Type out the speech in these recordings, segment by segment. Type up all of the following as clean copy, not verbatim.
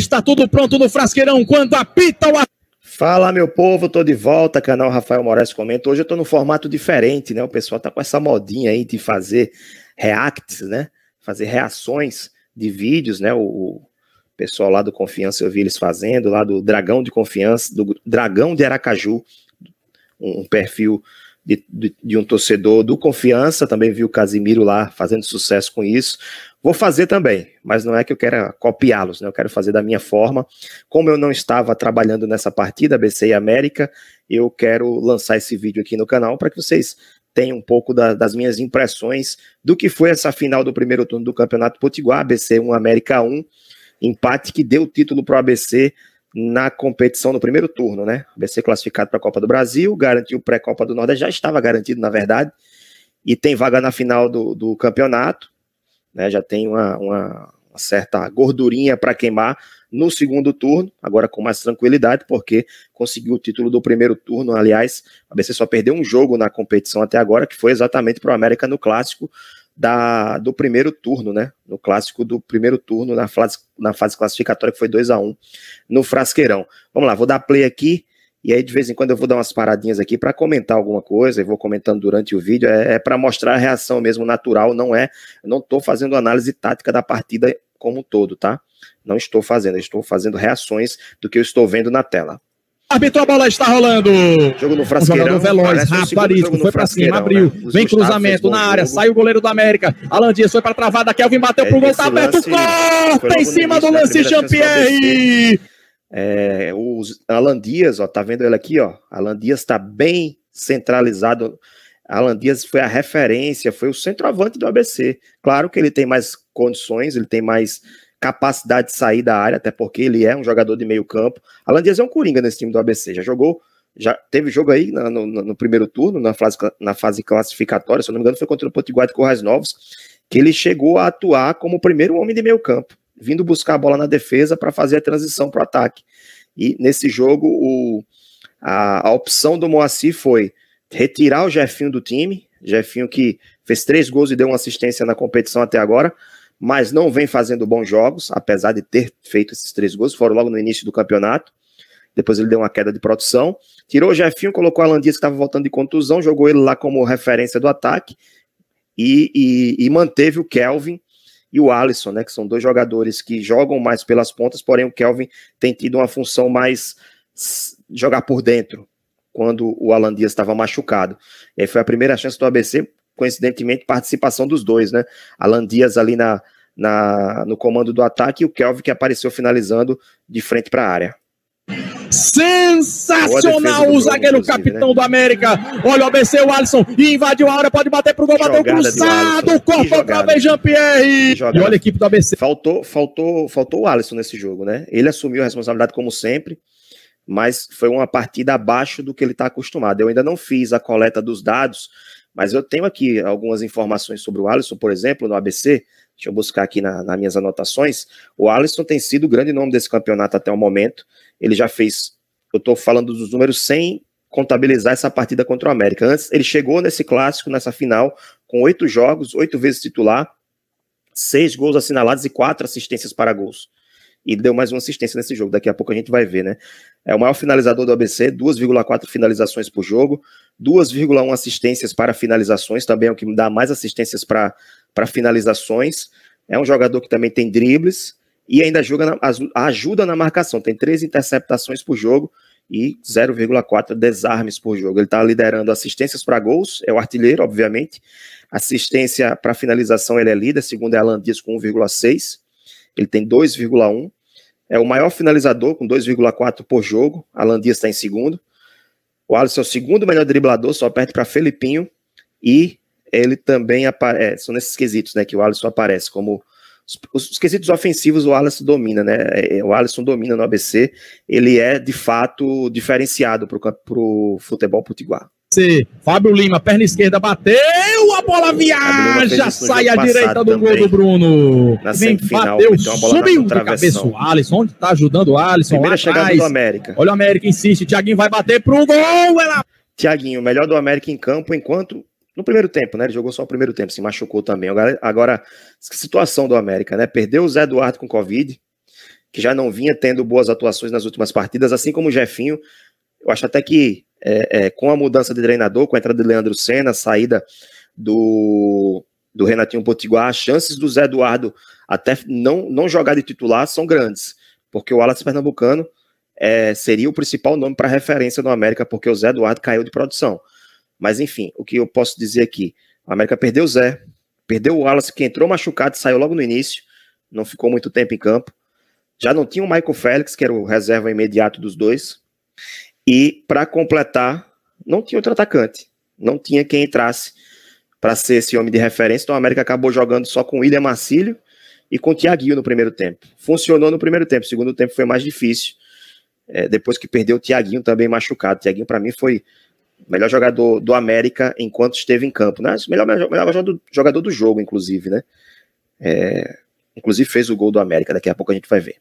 Está tudo pronto no Frasqueirão quando apita o... Fala, meu povo, tô de volta, canal Rafael Moraes Comenta. Hoje eu tô num formato diferente, né? O pessoal tá com essa modinha aí de fazer reacts, né? Fazer reações de vídeos, né? O pessoal lá do Confiança, eu vi eles fazendo, lá do Dragão de Confiança, do Dragão de Aracaju, um perfil de um torcedor do Confiança, também vi o Casimiro lá fazendo sucesso com isso. Vou fazer também, mas não é que eu quero copiá-los, né? Eu quero fazer da minha forma. Como eu não estava trabalhando nessa partida, ABC e América, eu quero lançar esse vídeo aqui no canal para que vocês tenham um pouco das minhas impressões do que foi essa final do primeiro turno do Campeonato Potiguar, ABC 1, América 1, empate que deu título para o ABC na competição no primeiro turno, né? ABC classificado para a Copa do Brasil, garantiu pré-Copa do Nordeste, já estava garantido, na verdade, e tem vaga na final do campeonato. Né, já tem uma certa gordurinha para queimar no segundo turno, agora com mais tranquilidade, porque conseguiu o título do primeiro turno. Aliás, a ABC só perdeu um jogo na competição até agora, que foi exatamente para o América no clássico do primeiro turno, né? No clássico do primeiro turno, na fase classificatória, que foi 2-1 no Frasqueirão. Vamos lá, vou dar play aqui, e aí de vez em quando eu vou dar umas paradinhas aqui para comentar alguma coisa, e vou comentando durante o vídeo, é para mostrar a reação mesmo natural, não estou fazendo análise tática da partida como um todo, tá? Não estou fazendo, estou fazendo reações do que eu estou vendo na tela. Arbitro, a bola está rolando. Jogo no Frasqueirão. Jogador veloz, raparístico, foi para cima, abriu, né? Vem cruzamento na área, sai o goleiro do América, Alan Dias foi para travada, Kelvin bateu pro gol, tá aberto, corta em cima do lance, Jean-Pierre. O Alan Dias, ó, tá vendo ele aqui, ó. Alan Dias tá bem centralizado. Alan Dias foi a referência, foi o centroavante do ABC. Claro que ele tem mais condições, ele tem mais capacidade de sair da área, até porque ele é um jogador de meio campo. Alan Dias é um coringa nesse time do ABC, já teve jogo aí no primeiro turno, na fase classificatória, se eu não me engano foi contra o Potiguar de Corrais Novos, que ele chegou a atuar como o primeiro homem de meio campo, vindo buscar a bola na defesa para fazer a transição para o ataque. E nesse jogo, a opção do Moacir foi retirar o Jefinho do time, Jefinho que fez 3 gols e deu uma assistência na competição até agora, mas não vem fazendo bons jogos, apesar de ter feito esses 3 gols, foram logo no início do campeonato, depois ele deu uma queda de produção, tirou o Jefinho, colocou o Alan Dias, que estava voltando de contusão, jogou ele lá como referência do ataque, e manteve o Kelvin e o Alisson, né, que são 2 jogadores que jogam mais pelas pontas, porém o Kelvin tem tido uma função mais jogar por dentro, quando o Alan Dias estava machucado. E aí foi a primeira chance do ABC, coincidentemente, participação dos 2, né, Alan Dias ali no comando do ataque e o Kelvin que apareceu finalizando de frente para a área. Sensacional o zagueiro capitão, né, do América. Olha o ABC, o Alisson invadiu a área, pode bater pro gol, bateu cruzado, corta outra vez Jean-Pierre. E olha a equipe do ABC. Faltou o Alisson nesse jogo, né? Ele assumiu a responsabilidade como sempre, mas foi uma partida abaixo do que ele está acostumado. Eu ainda não fiz a coleta dos dados, mas eu tenho aqui algumas informações sobre o Alisson, por exemplo, no ABC. Deixa eu buscar aqui nas minhas anotações. O Alisson tem sido o grande nome desse campeonato até o momento. Ele já fez, eu estou falando dos números sem contabilizar essa partida contra o América. Antes, ele chegou nesse clássico, nessa final, com 8 jogos, 8 vezes titular, 6 gols assinalados e 4 assistências para gols. E deu mais uma assistência nesse jogo, daqui a pouco a gente vai ver, né? É o maior finalizador do ABC, 2,4 finalizações por jogo, 2,1 assistências para finalizações, também é o que me dá mais assistências para finalizações. É um jogador que também tem dribles e ainda ajuda na marcação, tem 3 interceptações por jogo e 0,4 desarmes por jogo. Ele está liderando assistências para gols, é o artilheiro, obviamente. Assistência para finalização, ele é líder, segundo é Alan Dias com 1,6. Ele tem 2,1. É o maior finalizador com 2,4 por jogo. Alan Dias está em segundo. O Alisson é o segundo melhor driblador, só perde para Filipinho. E ele também aparece, são nesses quesitos, né, que o Alisson aparece, como os quesitos ofensivos o Alisson domina, né, o Alisson domina no ABC, ele é de fato diferenciado pro futebol potiguar. Fábio Lima, perna esquerda, bateu, a bola viaja, sai à direita do gol do Bruno. Na semifinal, bateu, subiu de cabeça o Alisson, onde tá ajudando o Alisson? Primeira chegada do América. Olha o América, insiste, Tiaguinho vai bater pro gol. Tiaguinho, melhor do América em campo, enquanto no primeiro tempo, né? Ele jogou só o primeiro tempo, se machucou também. Agora, situação do América, né? Perdeu o Zé Eduardo com Covid, que já não vinha tendo boas atuações nas últimas partidas, assim como o Jefinho. Eu acho até que com a mudança de treinador, com a entrada de Leandro Senna, a saída do Renatinho Potiguar, as chances do Zé Eduardo até não jogar de titular são grandes, porque o Alas Pernambucano seria o principal nome para referência no América, porque o Zé Eduardo caiu de produção. Mas enfim, o que eu posso dizer aqui, o América perdeu o Zé, perdeu o Alas, que entrou machucado, saiu logo no início, não ficou muito tempo em campo, já não tinha o Michael Félix, que era o reserva imediato dos dois, e para completar, não tinha outro atacante, não tinha quem entrasse para ser esse homem de referência. Então a América acabou jogando só com o William Marcílio e com o Tiaguinho no primeiro tempo. Funcionou no primeiro tempo, o segundo tempo foi mais difícil, depois que perdeu o Tiaguinho também machucado. O Tiaguinho, para mim, foi o melhor jogador do América enquanto esteve em campo, né? Melhor jogador do jogo, inclusive, né? Inclusive fez o gol do América, daqui a pouco a gente vai ver.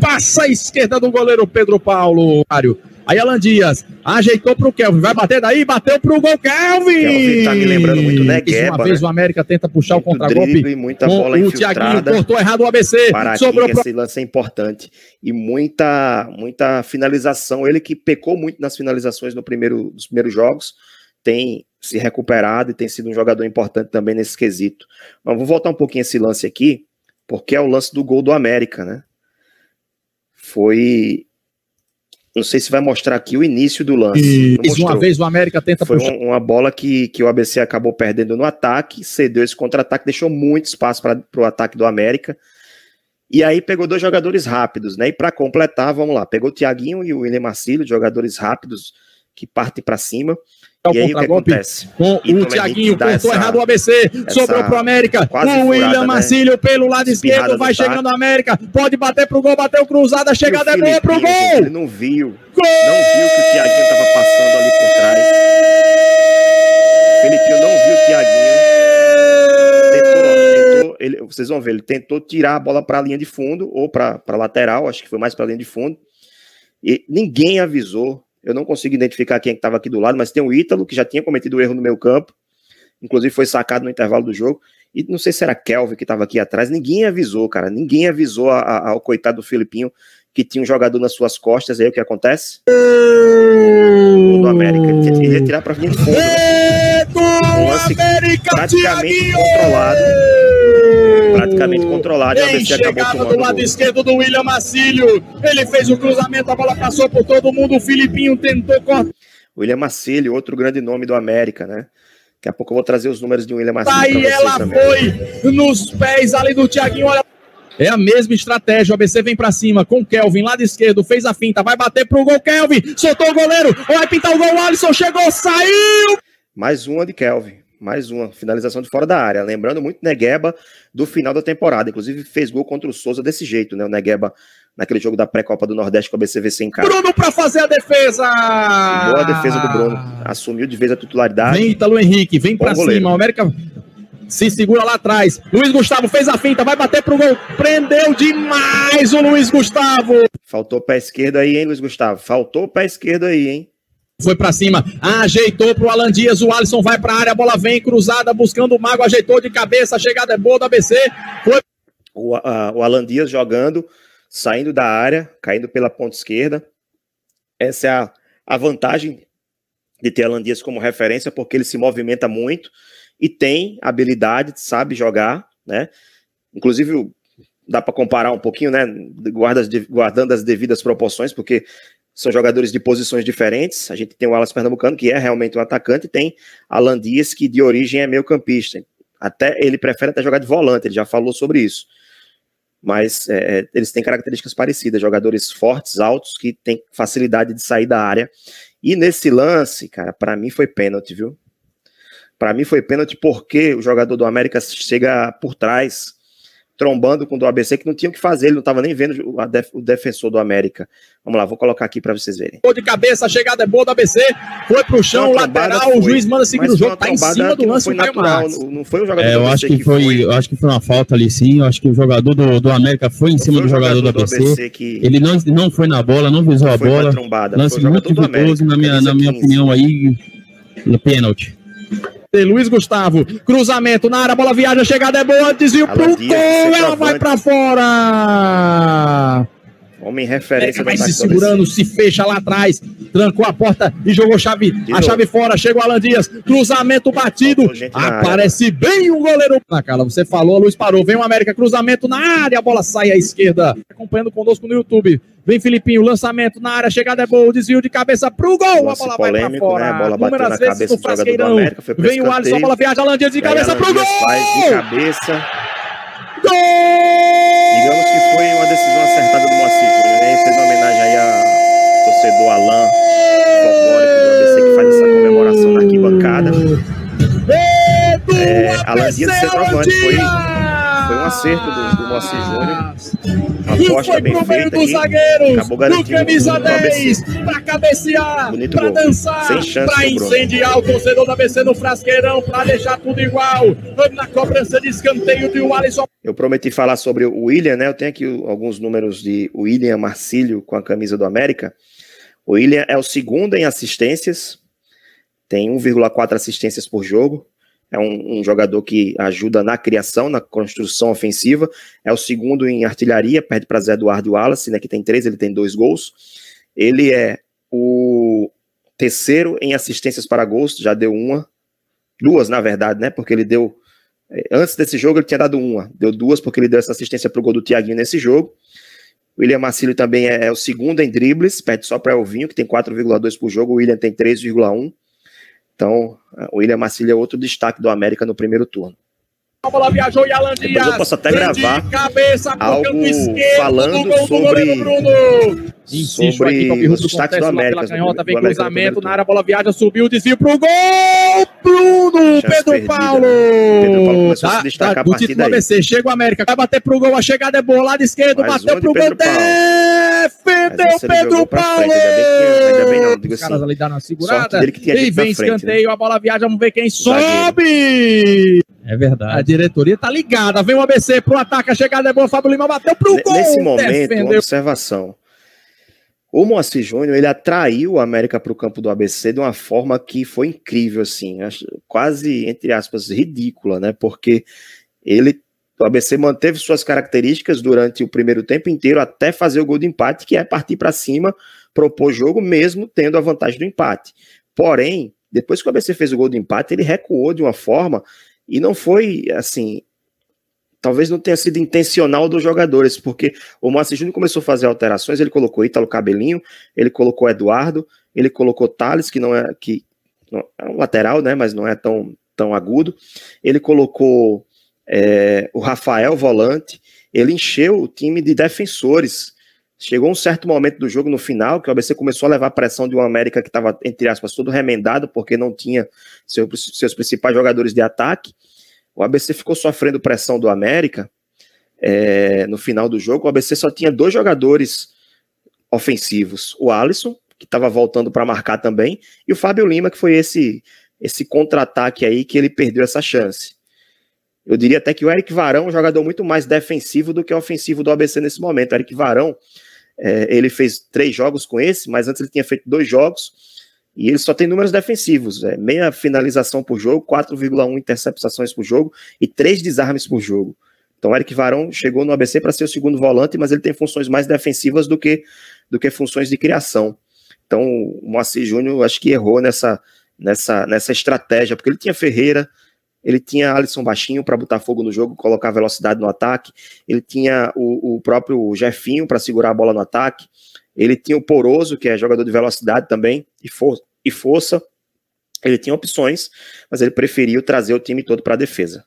Passa a esquerda do goleiro Pedro Paulo, Mário. Aí Alan Dias ajeitou pro Kelvin, vai bater daí, bateu pro gol, Kelvin! Kelvin tá me lembrando muito Negueba, uma vez, né? O América tenta puxar muito o contra-golpe, muita bola infiltrada, o Tiaguinho cortou errado o ABC, sobrou pro... Esse lance é importante, e muita finalização, ele que pecou muito nas finalizações nos primeiros jogos, tem se recuperado e tem sido um jogador importante também nesse quesito. Mas vou voltar um pouquinho esse lance aqui, porque é o lance do gol do América, né? Foi... Não sei se vai mostrar aqui o início do lance. E uma vez o América tenta puxar. Foi uma bola que o ABC acabou perdendo no ataque, cedeu esse contra-ataque, deixou muito espaço para o ataque do América. E aí pegou dois jogadores rápidos, né? E para completar, vamos lá, pegou o Tiaguinho e o William Marcílio, jogadores rápidos que partem para cima. E aí o que acontece? Com o Tiaguinho cortou errado o ABC, sobrou pro América, o William Marcílio, né? Pelo lado esquerdo, vai chegando o América, pode bater pro gol, bateu cruzada, a chegada é boa pro gol! Ele não viu, que o Tiaguinho tava passando ali por trás. O Filipinho não viu o Tiaguinho, tentou ele, vocês vão ver, ele tentou tirar a bola pra linha de fundo, ou pra lateral, acho que foi mais pra linha de fundo, e ninguém avisou. Eu não consigo identificar quem estava aqui do lado, mas tem o Ítalo, que já tinha cometido erro no meio campo, inclusive foi sacado no intervalo do jogo, e não sei se era Kelvin que estava aqui atrás, ninguém avisou, cara, ninguém avisou ao coitado do Filipinho, que tinha um jogador nas suas costas. Aí o que acontece? Do América, ele tinha que retirar para vir de fundo. Um lance praticamente controlado. Bem chegada do lado esquerdo do William Marcílio, ele fez o cruzamento, a bola passou por todo mundo, o Filipinho tentou cortar. William Marcílio, outro grande nome do América, né? Daqui a pouco eu vou trazer os números de William Marcílio. Aí ela foi nos pés ali do Tiaguinho, olha. É a mesma estratégia, o ABC vem pra cima com o Kelvin, lado esquerdo, fez a finta, vai bater pro gol, Kelvin, soltou o goleiro, vai pintar o gol, o Alisson chegou, saiu! Mais uma de Kelvin. Mais uma finalização de fora da área. Lembrando muito Negueba do final da temporada. Inclusive fez gol contra o Souza desse jeito, né? O Negueba naquele jogo da pré-Copa do Nordeste com a ABC venceu em casa. Bruno pra fazer a defesa! Boa defesa do Bruno. Assumiu de vez a titularidade. Vem Ítalo Henrique, vem pra cima. O América se segura lá atrás. Luiz Gustavo fez a finta, vai bater pro gol. Prendeu demais o Luiz Gustavo. Faltou pé esquerdo aí, hein, Luiz Gustavo? Faltou pé esquerdo aí, hein? Foi pra cima, ajeitou pro Alan Dias, o Alisson vai pra área, a bola vem cruzada, buscando o Mago, ajeitou de cabeça, a chegada é boa do ABC. Foi... O Alan Dias jogando, saindo da área, caindo pela ponta esquerda. Essa é a vantagem de ter Alan Dias como referência, porque ele se movimenta muito e tem habilidade, sabe jogar, né? Inclusive, dá pra comparar um pouquinho, né? Guardando as devidas proporções, porque... São jogadores de posições diferentes. A gente tem o Alas Pernambucano, que é realmente um atacante, e tem Alan Dias, que de origem é meio campista. Até ele prefere até jogar de volante, ele já falou sobre isso. Mas eles têm características parecidas, jogadores fortes, altos, que têm facilidade de sair da área. E nesse lance, cara, pra mim foi pênalti, viu? Pra mim foi pênalti porque o jogador do América chega por trás, trombando com o do ABC, que não tinha o que fazer, ele não estava nem vendo o defensor do América. Vamos lá, vou colocar aqui para vocês verem. Gol de cabeça, a chegada é boa do ABC, foi pro chão, lateral, foi. O juiz manda seguir o jogo, tá em cima do lance, não foi o jogador do ABC. Eu acho que foi uma falta ali, sim, eu acho que o jogador do América foi em cima do jogador do ABC, que... ele não foi na bola, não visou a bola, lance muito dificultoso na minha opinião aí, no pênalti. Luiz Gustavo, cruzamento na área, a bola viaja, a chegada é boa, desvio pro gol, ela vai pra fora. Homem referência. Vai se segurando, se fecha lá atrás, trancou a porta e jogou chave, a chave fora, chega o Alan Dias, cruzamento batido, aparece bem o goleiro. Na cara, você falou, a luz parou, vem o América, cruzamento na área, a bola sai à esquerda. Acompanhando conosco no YouTube, vem Filipinho, lançamento na área, chegada é boa, desvio de cabeça pro gol, a bola vai pra fora. Né? A bola bateu na cabeça do Frasqueirão, vem o Alisson, a bola viaja, Alan Dias de cabeça pro gol! Faz de cabeça. Gol! Digamos que foi uma decisão acertada do Moacir Júnior, né? Fez uma homenagem aí ao torcedor Alan, folclórico do ABC, que faz essa comemoração na arquibancada. Alan Dias de centroavante, foi um acerto do Moacir Júnior. E foi pro meio dos zagueiros, no camisa 10, pra cabecear, bonito pra gol, dançar, pra incendiar o torcedor da ABC no Frasqueirão, pra deixar tudo igual, na cobrança de escanteio de o Alisson. Eu prometi falar sobre o William, né? Eu tenho aqui alguns números de William Marcílio com a camisa do América. O William é o segundo em assistências, tem 1,4 assistências por jogo. É um jogador que ajuda na criação, na construção ofensiva. É o segundo em artilharia, perde para Zé Eduardo e Wallace, né, que tem 3, ele tem 2 gols. Ele é o terceiro em assistências para gols, já deu 2 na verdade, né, porque ele deu, antes desse jogo ele tinha dado 1, deu 2 porque ele deu essa assistência para o gol do Tiaguinho nesse jogo. O William Marcílio também é o segundo em dribles, perde só para Elvinho, que tem 4,2 por jogo, o William tem 3,1. Então, o William Marcílio é outro destaque do América no primeiro turno. A bola viajou e Alan Dias. Depois eu posso até gravar algo falando sobre os destaques do América. Pela canhota, vem cruzamento na área, a bola viaja, subiu, desvio pro gol, Bruno, Pedro Paulo. Pedro Paulo começou a se destacar a partir daí. Chega o América, vai bater pro gol, a chegada é boa, lado esquerdo, bateu pro gol, defendeu Pedro Paulo. Os caras ali deram uma segurada, e vem escanteio, a bola viaja, vamos ver quem sobe. É verdade. A diretoria tá ligada. Vem o ABC pro ataque. A chegada é boa. Fábio Lima bateu pro gol. Nesse momento, uma observação. O Moacir Júnior, ele atraiu o América pro campo do ABC de uma forma que foi incrível, assim. Quase, entre aspas, ridícula, né? Porque o ABC manteve suas características durante o primeiro tempo inteiro até fazer o gol de empate, que é partir para cima, propor jogo, mesmo tendo a vantagem do empate. Porém, depois que o ABC fez o gol de empate, ele recuou de uma forma... E não foi, assim, talvez não tenha sido intencional dos jogadores, porque o Moacir Júnior começou a fazer alterações, ele colocou Ítalo Cabelinho, ele colocou Eduardo, ele colocou Thales, que é um lateral, né, mas não é tão agudo, ele colocou o Rafael volante, ele encheu o time de defensores. Chegou um certo momento do jogo no final que o ABC começou a levar a pressão de um América que estava, entre aspas, todo remendado porque não tinha seus principais jogadores de ataque. O ABC ficou sofrendo pressão do América no final do jogo. O ABC só tinha 2 jogadores ofensivos. O Alisson, que estava voltando para marcar também, e o Fábio Lima, que foi esse contra-ataque aí que ele perdeu essa chance. Eu diria até que o Eric Varão é um jogador muito mais defensivo do que ofensivo do ABC nesse momento. O Eric Varão, ele fez 3 jogos com esse, mas antes ele tinha feito 2 jogos, e ele só tem números defensivos. Meia finalização por jogo, 4,1 interceptações por jogo e 3 desarmes por jogo. Então o Eric Varão chegou no ABC para ser o segundo volante, mas ele tem funções mais defensivas do que funções de criação. Então o Moacir Júnior acho que errou nessa estratégia, porque ele tinha Ferreira, ele tinha Alisson baixinho para botar fogo no jogo, colocar velocidade no ataque, ele tinha o próprio Jefinho para segurar a bola no ataque, ele tinha o Poroso, que é jogador de velocidade também, e força, ele tinha opções, mas ele preferiu trazer o time todo para a defesa.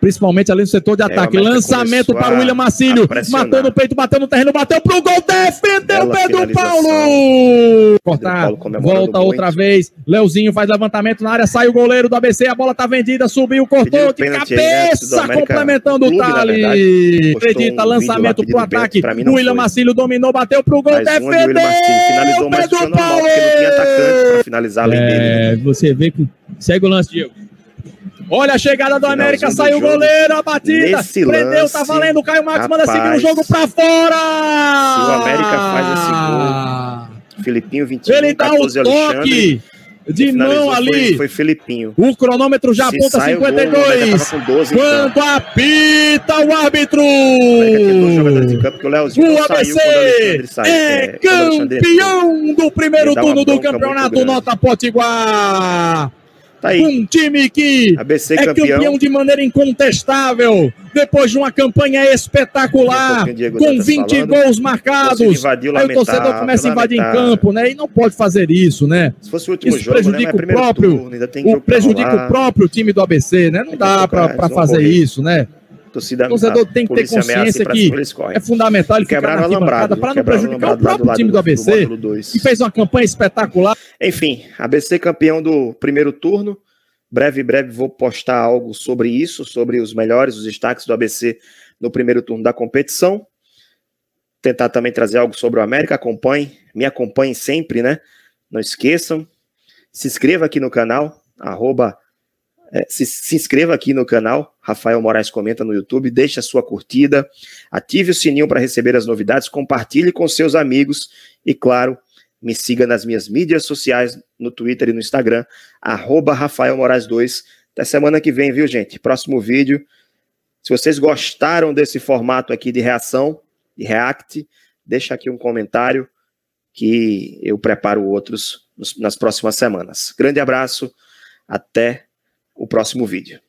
Principalmente ali no setor de ataque, lançamento para o William Marcílio, matou no peito, bateu no terreno, bateu pro gol, defendeu Pedro Paulo! Cortar, volta outra vez, Leozinho faz levantamento na área, sai o goleiro do ABC, a bola tá vendida, subiu, cortou de cabeça, complementando o Thales, acredita, lançamento pro ataque, o William Marcílio dominou, bateu pro gol, defendeu Pedro Paulo! Você vê que segue o lance, Diego. Olha a chegada do América, saiu o goleiro, a batida, nesse prendeu, lance, tá valendo, Caio Max manda seguir o jogo pra fora! Se o América faz esse gol, Filipinho, 21, ele dá o toque, Alexandre, De mão ali. Foi Filipinho. O cronômetro já aponta 52. Quando apita o árbitro. O ABC é campeão do primeiro turno do campeonato Nota Potiguar. Tá aí. Um time que ABC é campeão de maneira incontestável, depois de uma campanha espetacular, com 20 gols marcados. Aí o torcedor começa a invadir em campo, né? E não pode fazer isso, né? Se fosse o último jogo, prejudica, né? Prejudica o próprio time do ABC, né? Não dá para fazer isso, né? O torcedor tem que ter consciência que é fundamental ele ficar na arquibancada para não prejudicar o próprio time do ABC, que fez uma campanha espetacular. Enfim, ABC campeão do primeiro turno. Breve vou postar algo sobre isso, sobre os melhores, os destaques do ABC no primeiro turno da competição. Tentar também trazer algo sobre o América. Acompanhe, me acompanhem sempre, né? Não esqueçam. Se inscreva aqui no canal, se inscreva aqui no canal, Rafael Moraes Comenta no YouTube, deixe a sua curtida, ative o sininho para receber as novidades, compartilhe com seus amigos e, claro, me siga nas minhas mídias sociais, no Twitter e no Instagram, @RafaelMoraes2. Até semana que vem, viu, gente? Próximo vídeo. Se vocês gostaram desse formato aqui de reação, de react, deixa aqui um comentário que eu preparo outros nas próximas semanas. Grande abraço, até o próximo vídeo.